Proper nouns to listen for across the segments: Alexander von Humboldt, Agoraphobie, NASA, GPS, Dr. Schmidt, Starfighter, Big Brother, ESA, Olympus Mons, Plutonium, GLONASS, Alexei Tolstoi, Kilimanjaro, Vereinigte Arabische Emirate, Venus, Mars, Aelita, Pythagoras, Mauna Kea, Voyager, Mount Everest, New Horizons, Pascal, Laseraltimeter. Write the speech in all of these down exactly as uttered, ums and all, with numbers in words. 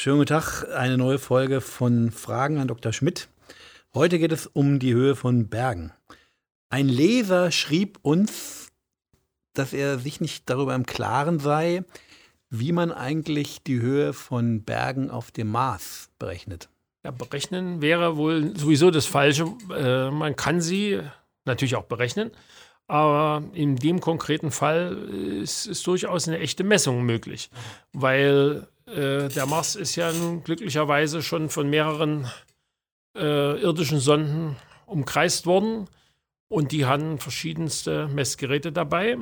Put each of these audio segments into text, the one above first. Schönen guten Tag, eine neue Folge von Fragen an Doktor Schmidt. Heute geht es um die Höhe von Bergen. Ein Leser schrieb uns, dass er sich nicht darüber im Klaren sei, wie man eigentlich die Höhe von Bergen auf dem Mars berechnet. Ja, berechnen wäre wohl sowieso das Falsche. Äh, man kann sie natürlich auch berechnen, aber in dem konkreten Fall ist, ist durchaus eine echte Messung möglich, weil äh, der Mars ist ja nun glücklicherweise schon von mehreren äh, irdischen Sonden umkreist worden und die hatten verschiedenste Messgeräte dabei.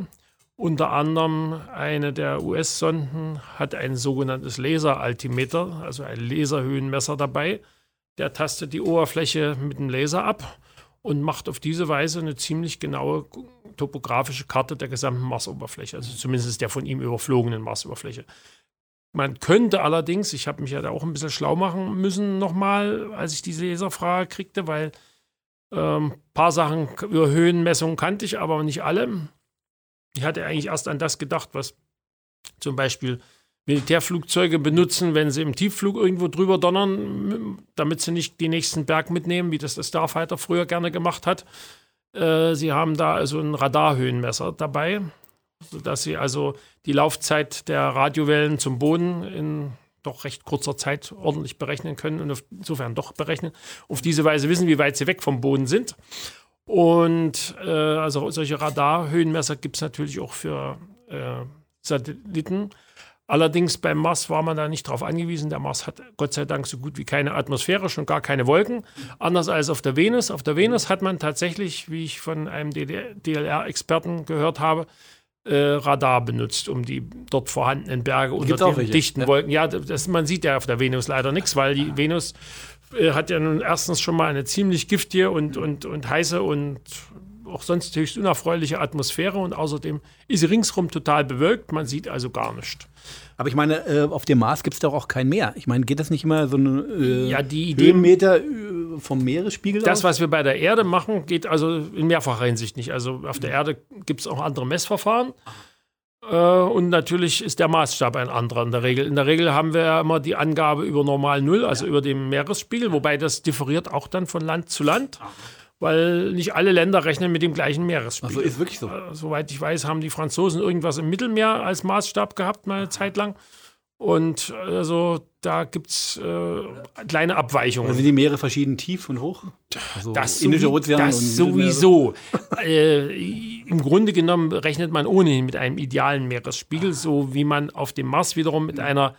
Unter anderem eine der U S-Sonden hat ein sogenanntes Laseraltimeter, also ein Laserhöhenmesser dabei. Der tastet die Oberfläche mit dem Laser ab und macht auf diese Weise eine ziemlich genaue topografische Karte der gesamten Marsoberfläche, also zumindest der von ihm überflogenen Marsoberfläche. Man könnte allerdings, ich habe mich ja da auch ein bisschen schlau machen müssen nochmal, als ich diese Laserfrage kriegte, weil ein ähm, paar Sachen über Höhenmessungen kannte ich, aber nicht alle. Ich hatte eigentlich erst an das gedacht, was zum Beispiel Militärflugzeuge benutzen, wenn sie im Tiefflug irgendwo drüber donnern, damit sie nicht den nächsten Berg mitnehmen, wie das der Starfighter früher gerne gemacht hat. Äh, sie haben da also ein Radarhöhenmesser dabei, sodass sie also die Laufzeit der Radiowellen zum Boden in doch recht kurzer Zeit ordentlich berechnen können und insofern doch berechnen. Auf diese Weise wissen, wie weit sie weg vom Boden sind. Und äh, also solche Radarhöhenmesser gibt es natürlich auch für äh, Satelliten. Allerdings beim Mars war man da nicht drauf angewiesen. Der Mars hat Gott sei Dank so gut wie keine Atmosphäre, schon gar keine Wolken. Anders als auf der Venus. Auf der Venus hat man tatsächlich, wie ich von einem D L R-Experten gehört habe, äh, Radar benutzt, um die dort vorhandenen Berge unter den welche, dichten ne? Wolken. Ja, das, man sieht ja auf der Venus leider nichts, weil die ah. Venus hat ja nun erstens schon mal eine ziemlich giftige und, und, und heiße und auch sonst höchst unerfreuliche Atmosphäre und außerdem ist sie ringsrum total bewölkt, man sieht also gar nichts. Aber ich meine, auf dem Mars gibt es doch auch kein Meer. Ich meine, geht das nicht immer so eine äh, ja, die Idee, Höhenmeter vom Meeresspiegel das, aus? Das, was wir bei der Erde machen, geht also in mehrfacher Hinsicht nicht. Also auf der Erde gibt es auch andere Messverfahren. Und natürlich ist der Maßstab ein anderer in der Regel. In der Regel haben wir ja immer die Angabe über normal Null, also ja. über dem Meeresspiegel, wobei das differiert auch dann von Land zu Land, weil nicht alle Länder rechnen mit dem gleichen Meeresspiegel. Also ist wirklich so. Soweit ich weiß, haben die Franzosen irgendwas im Mittelmeer als Maßstab gehabt, mal eine Zeit lang. Und also da gibt es äh, kleine Abweichungen. Also sind die Meere verschieden tief und hoch? Also das Indische Ozean das und sowieso. äh, Im Grunde genommen rechnet man ohnehin mit einem idealen Meeresspiegel, so wie man auf dem Mars wiederum mit einer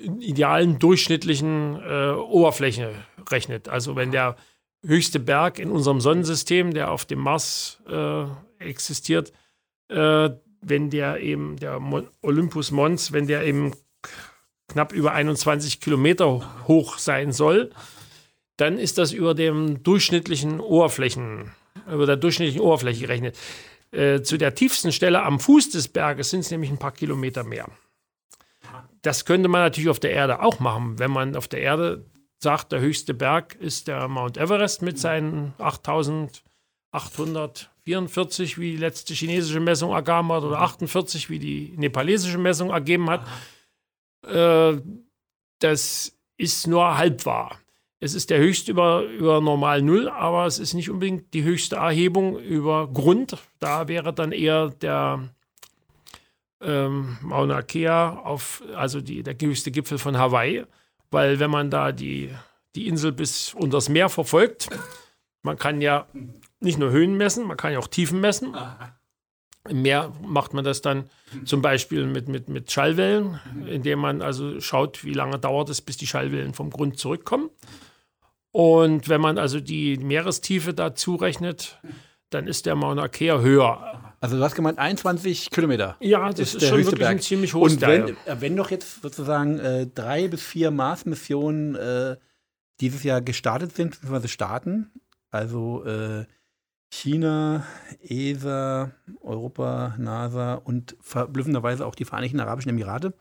idealen durchschnittlichen äh, Oberfläche rechnet. Also wenn der höchste Berg in unserem Sonnensystem, der auf dem Mars äh, existiert, äh, wenn der eben, der Olympus Mons, wenn der eben knapp über einundzwanzig Kilometer hoch sein soll, dann ist das über dem durchschnittlichen Oberflächen, über der durchschnittlichen Oberfläche gerechnet. Äh, zu der tiefsten Stelle am Fuß des Berges sind es nämlich ein paar Kilometer mehr. Das könnte man natürlich auf der Erde auch machen, wenn man auf der Erde sagt, der höchste Berg ist der Mount Everest mit seinen achttausendachthundertvierundvierzig, wie die letzte chinesische Messung ergeben hat, oder achtundvierzig, wie die nepalesische Messung ergeben hat. Das ist nur halb wahr. Es ist der höchste über, über normal Null, aber es ist nicht unbedingt die höchste Erhebung über Grund. Da wäre dann eher der ähm, Mauna Kea, auf, also die, der höchste Gipfel von Hawaii, weil wenn man da die, die Insel bis unters Meer verfolgt, man kann ja nicht nur Höhen messen, man kann ja auch Tiefen messen. Im Meer macht man das dann zum Beispiel mit, mit, mit Schallwellen, indem man also schaut, wie lange dauert es, bis die Schallwellen vom Grund zurückkommen. Und wenn man also die Meerestiefe dazu rechnet, dann ist der Mauna Kea höher. Also du hast gemeint einundzwanzig Kilometer. Ja, das ist, ist schon wirklich Berg. Ein ziemlich hohes Berg. Und wenn, wenn doch jetzt sozusagen äh, drei bis vier Mars-Missionen äh, dieses Jahr gestartet sind, beziehungsweise starten, also äh, China, E S A, Europa, NASA und verblüffenderweise auch die Vereinigten Arabischen Emirate.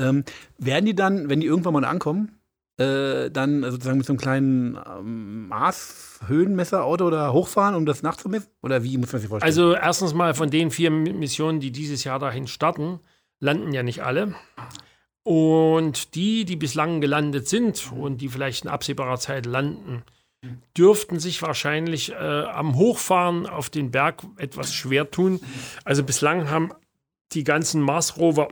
Ähm, werden die dann, wenn die irgendwann mal ankommen, äh, dann sozusagen mit so einem kleinen ähm, Mars-Höhenmesser-Auto oder hochfahren, um das nachzumessen? Oder wie muss man sich vorstellen? Also erstens mal von den vier Missionen, die dieses Jahr dahin starten, landen ja nicht alle. Und die, die bislang gelandet sind und die vielleicht in absehbarer Zeit landen, dürften sich wahrscheinlich äh, am Hochfahren auf den Berg etwas schwer tun. Also bislang haben die ganzen Mars-Rover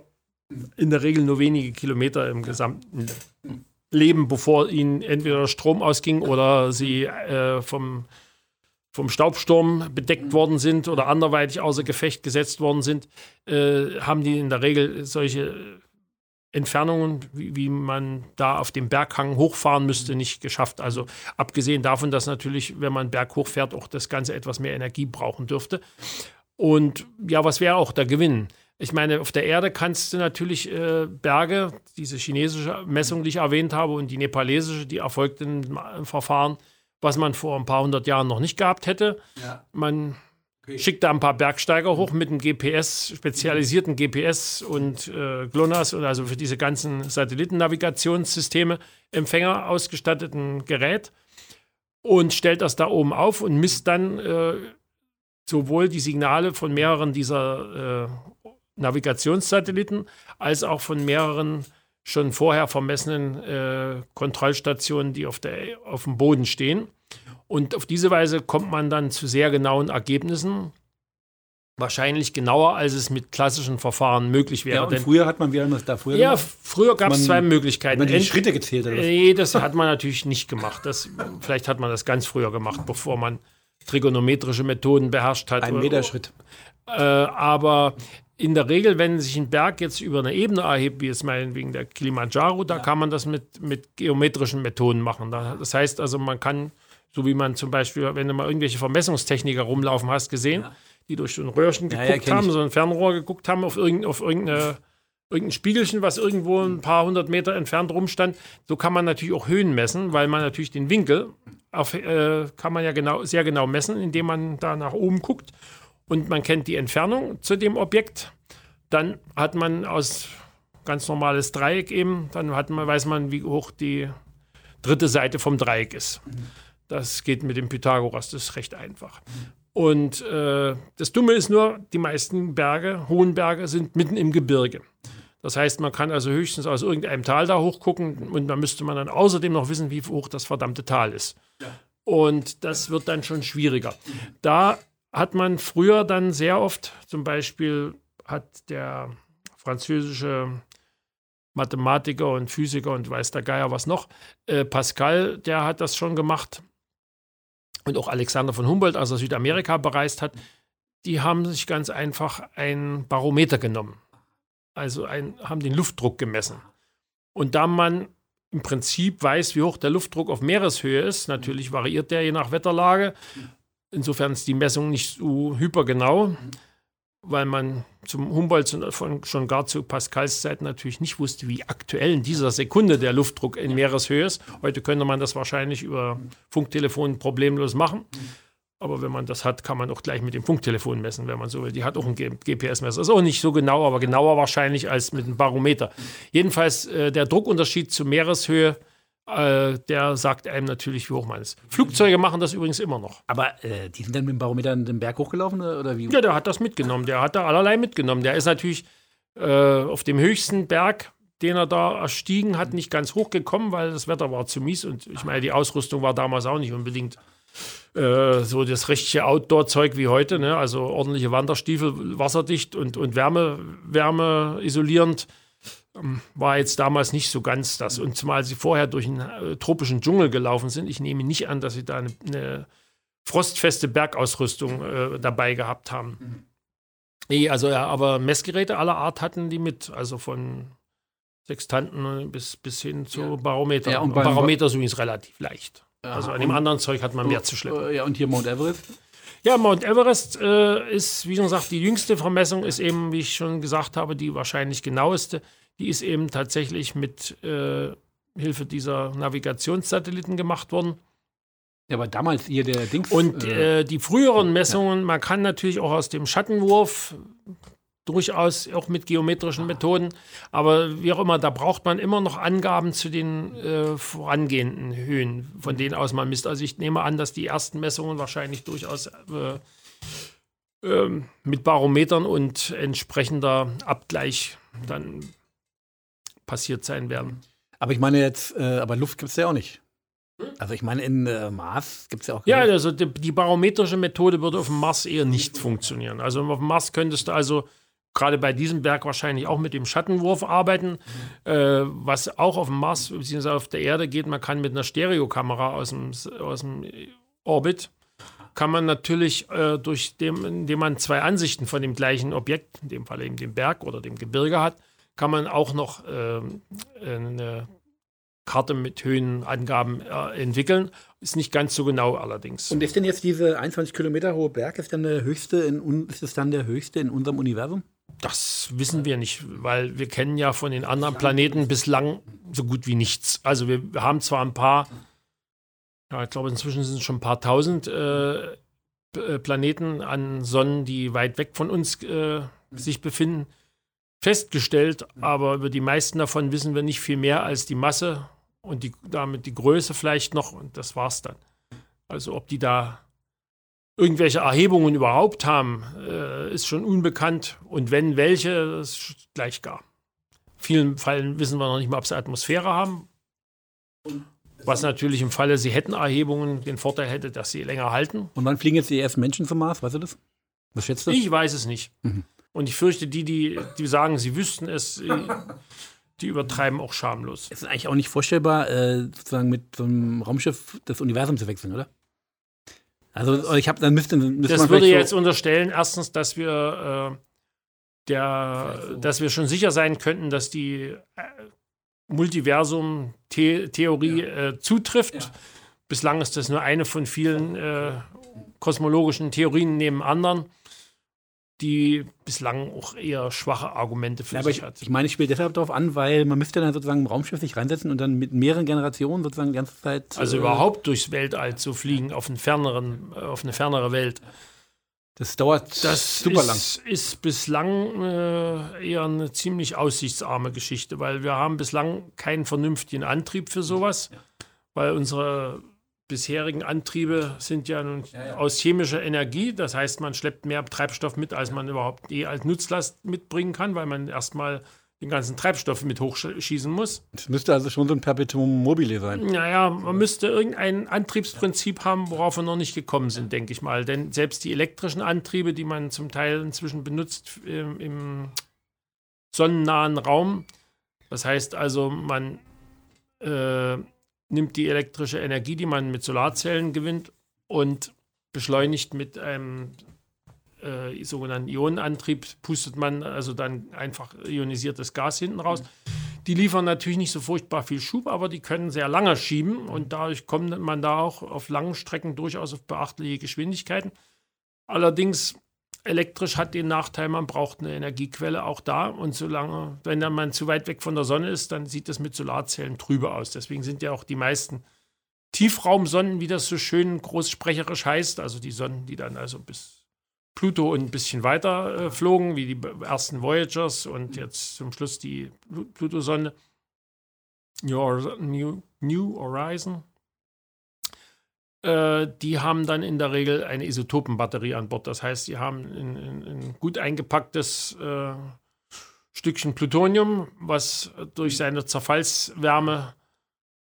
in der Regel nur wenige Kilometer im gesamten Leben, bevor ihnen entweder Strom ausging oder sie äh, vom, vom Staubsturm bedeckt worden sind oder anderweitig außer Gefecht gesetzt worden sind, äh, haben die in der Regel solche Entfernungen, wie, wie man da auf dem Berghang hochfahren müsste, nicht geschafft. Also abgesehen davon, dass natürlich, wenn man Berg hochfährt, auch das Ganze etwas mehr Energie brauchen dürfte. Und ja, was wäre auch der Gewinn? Ich meine, auf der Erde kannst du natürlich äh, Berge, diese chinesische Messung, die ich erwähnt habe, und die nepalesische, die erfolgte im Verfahren, was man vor ein paar hundert Jahren noch nicht gehabt hätte. Ja. Man okay. schickt da ein paar Bergsteiger hoch mit einem G P S, spezialisierten G P S und äh, GLONASS und also für diese ganzen Satellitennavigationssysteme Empfänger ausgestatteten Gerät und stellt das da oben auf und misst dann äh, sowohl die Signale von mehreren dieser äh, Navigationssatelliten als auch von mehreren schon vorher vermessenen äh, Kontrollstationen, die auf, der, auf dem Boden stehen. Und auf diese Weise kommt man dann zu sehr genauen Ergebnissen. Wahrscheinlich genauer, als es mit klassischen Verfahren möglich wäre. Ja, und Denn, früher hat man wieder noch da früher Ja, gemacht, früher gab es zwei Möglichkeiten. Hat man die Ent- Schritte gezählt? Oder was? Nee, das hat man natürlich nicht gemacht. Das, vielleicht hat man das ganz früher gemacht, bevor man trigonometrische Methoden beherrscht hat. Ein Meterschritt. Äh, aber in der Regel, wenn sich ein Berg jetzt über eine Ebene erhebt, wie es meinetwegen der Kilimanjaro, da ja. kann man das mit, mit geometrischen Methoden machen. Das heißt also, man kann... So wie man zum Beispiel, wenn du mal irgendwelche Vermessungstechniker rumlaufen hast, gesehen, ja. die durch so ein Röhrchen geguckt ja, ja, haben, so ein Fernrohr geguckt haben, auf, irgendein, auf irgendeine, irgendein Spiegelchen, was irgendwo ein paar hundert Meter entfernt rumstand. So kann man natürlich auch Höhen messen, weil man natürlich den Winkel auf, äh, kann man ja genau, sehr genau messen, indem man da nach oben guckt. Und man kennt die Entfernung zu dem Objekt. Dann hat man aus ganz normales Dreieck eben, dann hat man, weiß man, wie hoch die dritte Seite vom Dreieck ist. Mhm. Das geht mit dem Pythagoras, das ist recht einfach. Und äh, das Dumme ist nur, die meisten Berge, hohen Berge, sind mitten im Gebirge. Das heißt, man kann also höchstens aus irgendeinem Tal da hochgucken und da müsste man dann außerdem noch wissen, wie hoch das verdammte Tal ist. Und das wird dann schon schwieriger. Da hat man früher dann sehr oft, zum Beispiel hat der französische Mathematiker und Physiker und weiß der Geier was noch, äh, Pascal, der hat das schon gemacht. Und auch Alexander von Humboldt, als er Südamerika bereist hat, die haben sich ganz einfach einen Barometer genommen. Also ein, haben den Luftdruck gemessen. Und da man im Prinzip weiß, wie hoch der Luftdruck auf Meereshöhe ist, natürlich variiert der je nach Wetterlage, insofern ist die Messung nicht so hypergenau, weil man zum Humboldt und schon gar zu Pascals Zeit natürlich nicht wusste, wie aktuell in dieser Sekunde der Luftdruck in Meereshöhe ist. Heute könnte man das wahrscheinlich über Funktelefon problemlos machen. Aber wenn man das hat, kann man auch gleich mit dem Funktelefon messen, wenn man so will. Die hat auch einen G P S-Messer. Ist auch nicht so genau, aber genauer wahrscheinlich als mit einem Barometer. Jedenfalls äh, der Druckunterschied zu Meereshöhe, äh, der sagt einem natürlich, wie hoch man ist. Flugzeuge machen das übrigens immer noch. Aber äh, die sind dann mit dem Barometer den Berg hochgelaufen oder wie? Ja, der hat das mitgenommen. Der hat da allerlei mitgenommen. Der ist natürlich äh, auf dem höchsten Berg, den er da erstiegen hat, nicht ganz hochgekommen, weil das Wetter war zu mies. Und ich meine, die Ausrüstung war damals auch nicht unbedingt äh, so das richtige Outdoor-Zeug wie heute. Ne? Also ordentliche Wanderstiefel, wasserdicht und, und Wärme, wärmeisolierend. War jetzt damals nicht so ganz das. Und zumal sie vorher durch einen äh, tropischen Dschungel gelaufen sind, ich nehme nicht an, dass sie da eine, eine frostfeste Bergausrüstung äh, dabei gehabt haben. Mhm. Nee, also ja, aber Messgeräte aller Art hatten die mit, also von Sextanten bis, bis hin zu ja. Barometern. Ja, und Barometer ist übrigens relativ leicht. Ja, also an dem anderen Zeug hat man mehr zu schleppen. Ja, und hier Mount Everest? Ja, Mount Everest äh, ist, wie schon gesagt, die jüngste Vermessung ist eben, wie ich schon gesagt habe, die wahrscheinlich genaueste. Die ist eben tatsächlich mit äh, Hilfe dieser Navigationssatelliten gemacht worden. Ja, aber damals hier der Dings. Und äh, die früheren Messungen, ja. man kann natürlich auch aus dem Schattenwurf, durchaus auch mit geometrischen Methoden, aber wie auch immer, da braucht man immer noch Angaben zu den äh, vorangehenden Höhen, von denen aus man misst. Also ich nehme an, dass die ersten Messungen wahrscheinlich durchaus... Äh, mit Barometern und entsprechender Abgleich dann passiert sein werden. Aber ich meine jetzt, äh, aber Luft gibt es ja auch nicht. Also ich meine, in äh, Mars gibt es ja auch... Ja, also die, die barometrische Methode würde auf dem Mars eher nicht funktionieren. Also auf dem Mars könntest du also gerade bei diesem Berg wahrscheinlich auch mit dem Schattenwurf arbeiten, mhm. äh, was auch auf dem Mars bzw. auf der Erde geht. Man kann mit einer Stereokamera aus dem, aus dem Orbit, kann man natürlich äh, durch dem, indem man zwei Ansichten von dem gleichen Objekt, in dem Fall eben dem Berg oder dem Gebirge hat, kann man auch noch äh, eine Karte mit Höhenangaben äh, entwickeln. Ist nicht ganz so genau allerdings. Und ist denn jetzt diese einundzwanzig Kilometer hohe Berg, ist, dann der höchste in, ist das dann der höchste in unserem Universum? Das wissen wir nicht, weil wir kennen ja von den anderen Planeten bislang so gut wie nichts. Also wir haben zwar ein paar, ja, ich glaube inzwischen sind es schon ein paar tausend äh, Planeten an Sonnen, die weit weg von uns äh, sich befinden, festgestellt, aber über die meisten davon wissen wir nicht viel mehr als die Masse und die, damit die Größe vielleicht noch, und das war's dann. Also ob die da irgendwelche Erhebungen überhaupt haben, äh, ist schon unbekannt, und wenn welche, ist gleich gar. In vielen Fällen wissen wir noch nicht mal, ob sie Atmosphäre haben, was natürlich im Falle, sie hätten Erhebungen, den Vorteil hätte, dass sie länger halten. Und wann fliegen jetzt die ersten Menschen zum Mars, weißt du das? Was schätzt du? Ich weiß es nicht. Mhm. Und ich fürchte, die, die, die sagen, sie wüssten es, die übertreiben auch schamlos. Es ist eigentlich auch nicht vorstellbar, sozusagen mit so einem Raumschiff das Universum zu wechseln, oder? Also ich habe, dann müsste, müsste das man würde jetzt so unterstellen, erstens, dass wir, äh, der, so. dass wir schon sicher sein könnten, dass die äh, Multiversum-Theorie ja. äh, zutrifft. Ja. Bislang ist das nur eine von vielen äh, kosmologischen Theorien neben anderen, die bislang auch eher schwache Argumente für ja, sich aber ich, hat. Ich meine, ich spiele deshalb darauf an, weil man müsste dann sozusagen im Raumschiff sich reinsetzen und dann mit mehreren Generationen sozusagen die ganze Zeit... Also äh, überhaupt durchs Weltall zu fliegen, auf, einen ferneren, auf eine fernere Welt. Das dauert das super ist, lang. Das ist bislang äh, eher eine ziemlich aussichtsarme Geschichte, weil wir haben bislang keinen vernünftigen Antrieb für sowas, ja. weil unsere... bisherigen Antriebe sind ja nun ja, ja. aus chemischer Energie. Das heißt, man schleppt mehr Treibstoff mit, als man überhaupt eh als Nutzlast mitbringen kann, weil man erstmal den ganzen Treibstoff mit hochschießen muss. Das müsste also schon so ein Perpetuum mobile sein. Naja, man müsste irgendein Antriebsprinzip haben, worauf wir noch nicht gekommen sind, denke ich mal. Denn selbst die elektrischen Antriebe, die man zum Teil inzwischen benutzt im, im sonnennahen Raum, das heißt also, man... Äh, nimmt die elektrische Energie, die man mit Solarzellen gewinnt, und beschleunigt mit einem äh, sogenannten Ionenantrieb, pustet man also dann einfach ionisiertes Gas hinten raus. Die liefern natürlich nicht so furchtbar viel Schub, aber die können sehr lange schieben, und dadurch kommt man da auch auf langen Strecken durchaus auf beachtliche Geschwindigkeiten. Allerdings elektrisch hat den Nachteil, man braucht eine Energiequelle auch da, und solange, wenn dann man zu weit weg von der Sonne ist, dann sieht das mit Solarzellen trübe aus. Deswegen sind ja auch die meisten Tiefraumsonnen, wie das so schön großsprecherisch heißt, also die Sonnen, die dann also bis Pluto und ein bisschen weiter äh, flogen, wie die ersten Voyagers und jetzt zum Schluss die Pluto-Sonde New, New Horizons. Die haben dann in der Regel eine Isotopenbatterie an Bord. Das heißt, sie haben ein, ein, ein gut eingepacktes äh, Stückchen Plutonium, was durch seine Zerfallswärme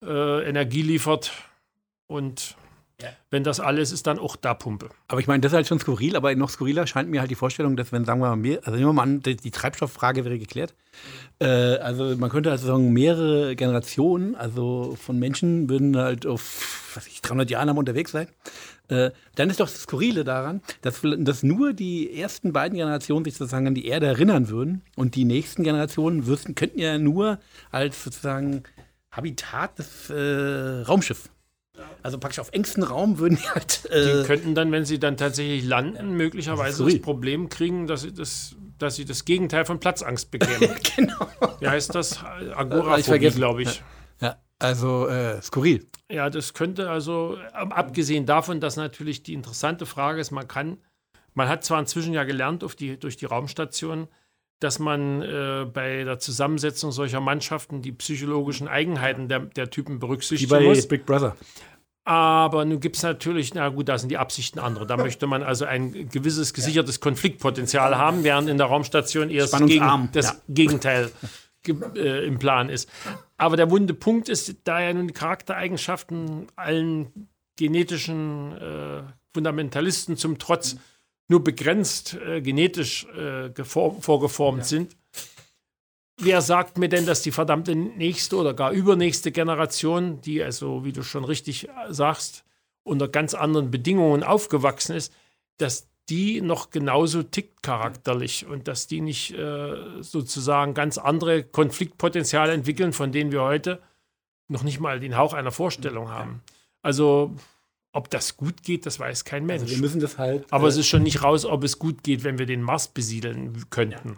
äh, Energie liefert. Und ja. wenn das alles ist, dann auch da Pumpe. Aber ich meine, das ist halt schon skurril, aber noch skurriler scheint mir halt die Vorstellung, dass wenn, sagen wir mal, also nehmen wir mal an, die, die Treibstofffrage wäre geklärt. Äh, also man könnte also sagen, mehrere Generationen, also von Menschen würden halt auf, was weiß ich, dreihundert Jahren unterwegs sein. Äh, dann ist doch das Skurrile daran, dass, dass nur die ersten beiden Generationen sich sozusagen an die Erde erinnern würden, und die nächsten Generationen würden, könnten ja nur als sozusagen Habitat des äh, Raumschiffs. Also praktisch auf engstem Raum würden die halt... Äh, die könnten dann, wenn sie dann tatsächlich landen, ja, möglicherweise das, das Problem kriegen, dass sie das, dass sie das Gegenteil von Platzangst bekämen. Genau. Wie heißt das? Agoraphobie, glaube ich. Ja, also äh, skurril. Ja, das könnte also, abgesehen davon, dass natürlich die interessante Frage ist, man kann, man hat zwar inzwischen ja gelernt auf die, durch die Raumstation, dass man äh, bei der Zusammensetzung solcher Mannschaften die psychologischen Eigenheiten der, der Typen berücksichtigen muss. Wie bei muss. Big Brother. Aber nun gibt es natürlich, na gut, da sind die Absichten andere. Da möchte man also ein gewisses gesichertes Konfliktpotenzial haben, während in der Raumstation eher das, Gegen, das ja. Gegenteil äh, im Plan ist. Aber der wunde Punkt ist, da ja nun Charaktereigenschaften allen genetischen äh, Fundamentalisten zum Trotz nur begrenzt äh, genetisch äh, geform, vorgeformt ja. sind. Wer sagt mir denn, dass die verdammte nächste oder gar übernächste Generation, die also, wie du schon richtig sagst, unter ganz anderen Bedingungen aufgewachsen ist, dass die noch genauso tickt charakterlich und dass die nicht äh, sozusagen ganz andere Konfliktpotenziale entwickeln, von denen wir heute noch nicht mal den Hauch einer Vorstellung haben. Also ob das gut geht, das weiß kein Mensch. Also wir müssen das halt, aber äh, es ist schon nicht raus, ob es gut geht, wenn wir den Mars besiedeln könnten. Ja.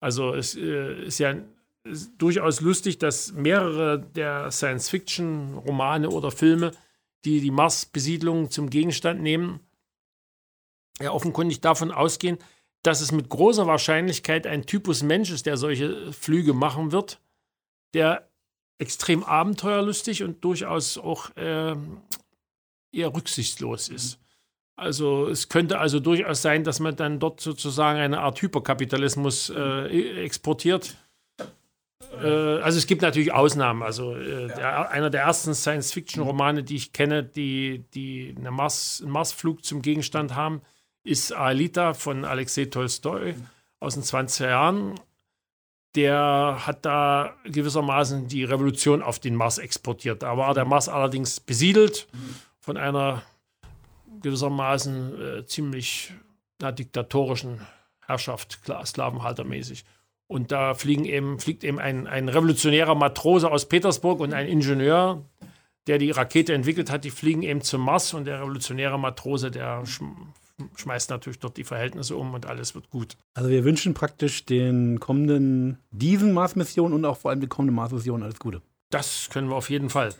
Also es äh, ist ja ist durchaus lustig, dass mehrere der Science-Fiction-Romane oder Filme, die die Mars-Besiedlung zum Gegenstand nehmen, ja offenkundig davon ausgehen, dass es mit großer Wahrscheinlichkeit ein Typus Mensch ist, der solche Flüge machen wird, der extrem abenteuerlustig und durchaus auch äh, eher rücksichtslos ist. Also es könnte also durchaus sein, dass man dann dort sozusagen eine Art Hyperkapitalismus äh, exportiert. Äh, also es gibt natürlich Ausnahmen. Also äh, der, einer der ersten Science-Fiction-Romane, die ich kenne, die, die eine Mars, einen Marsflug zum Gegenstand haben, ist Aelita von Alexei Tolstoi aus den zwanziger Jahren. Der hat da gewissermaßen die Revolution auf den Mars exportiert. Da war der Mars allerdings besiedelt von einer gewissermaßen äh, ziemlich na, diktatorischen Herrschaft, klar, sklavenhaltermäßig. Und da fliegen eben, fliegt eben ein, ein revolutionärer Matrose aus Petersburg und ein Ingenieur, der die Rakete entwickelt hat, die fliegen eben zum Mars und der revolutionäre Matrose, der schm- schmeißt natürlich dort die Verhältnisse um und alles wird gut. Also wir wünschen praktisch den kommenden, diesen Mars-Missionen und auch vor allem die kommende Mars-Mission alles Gute. Das können wir auf jeden Fall.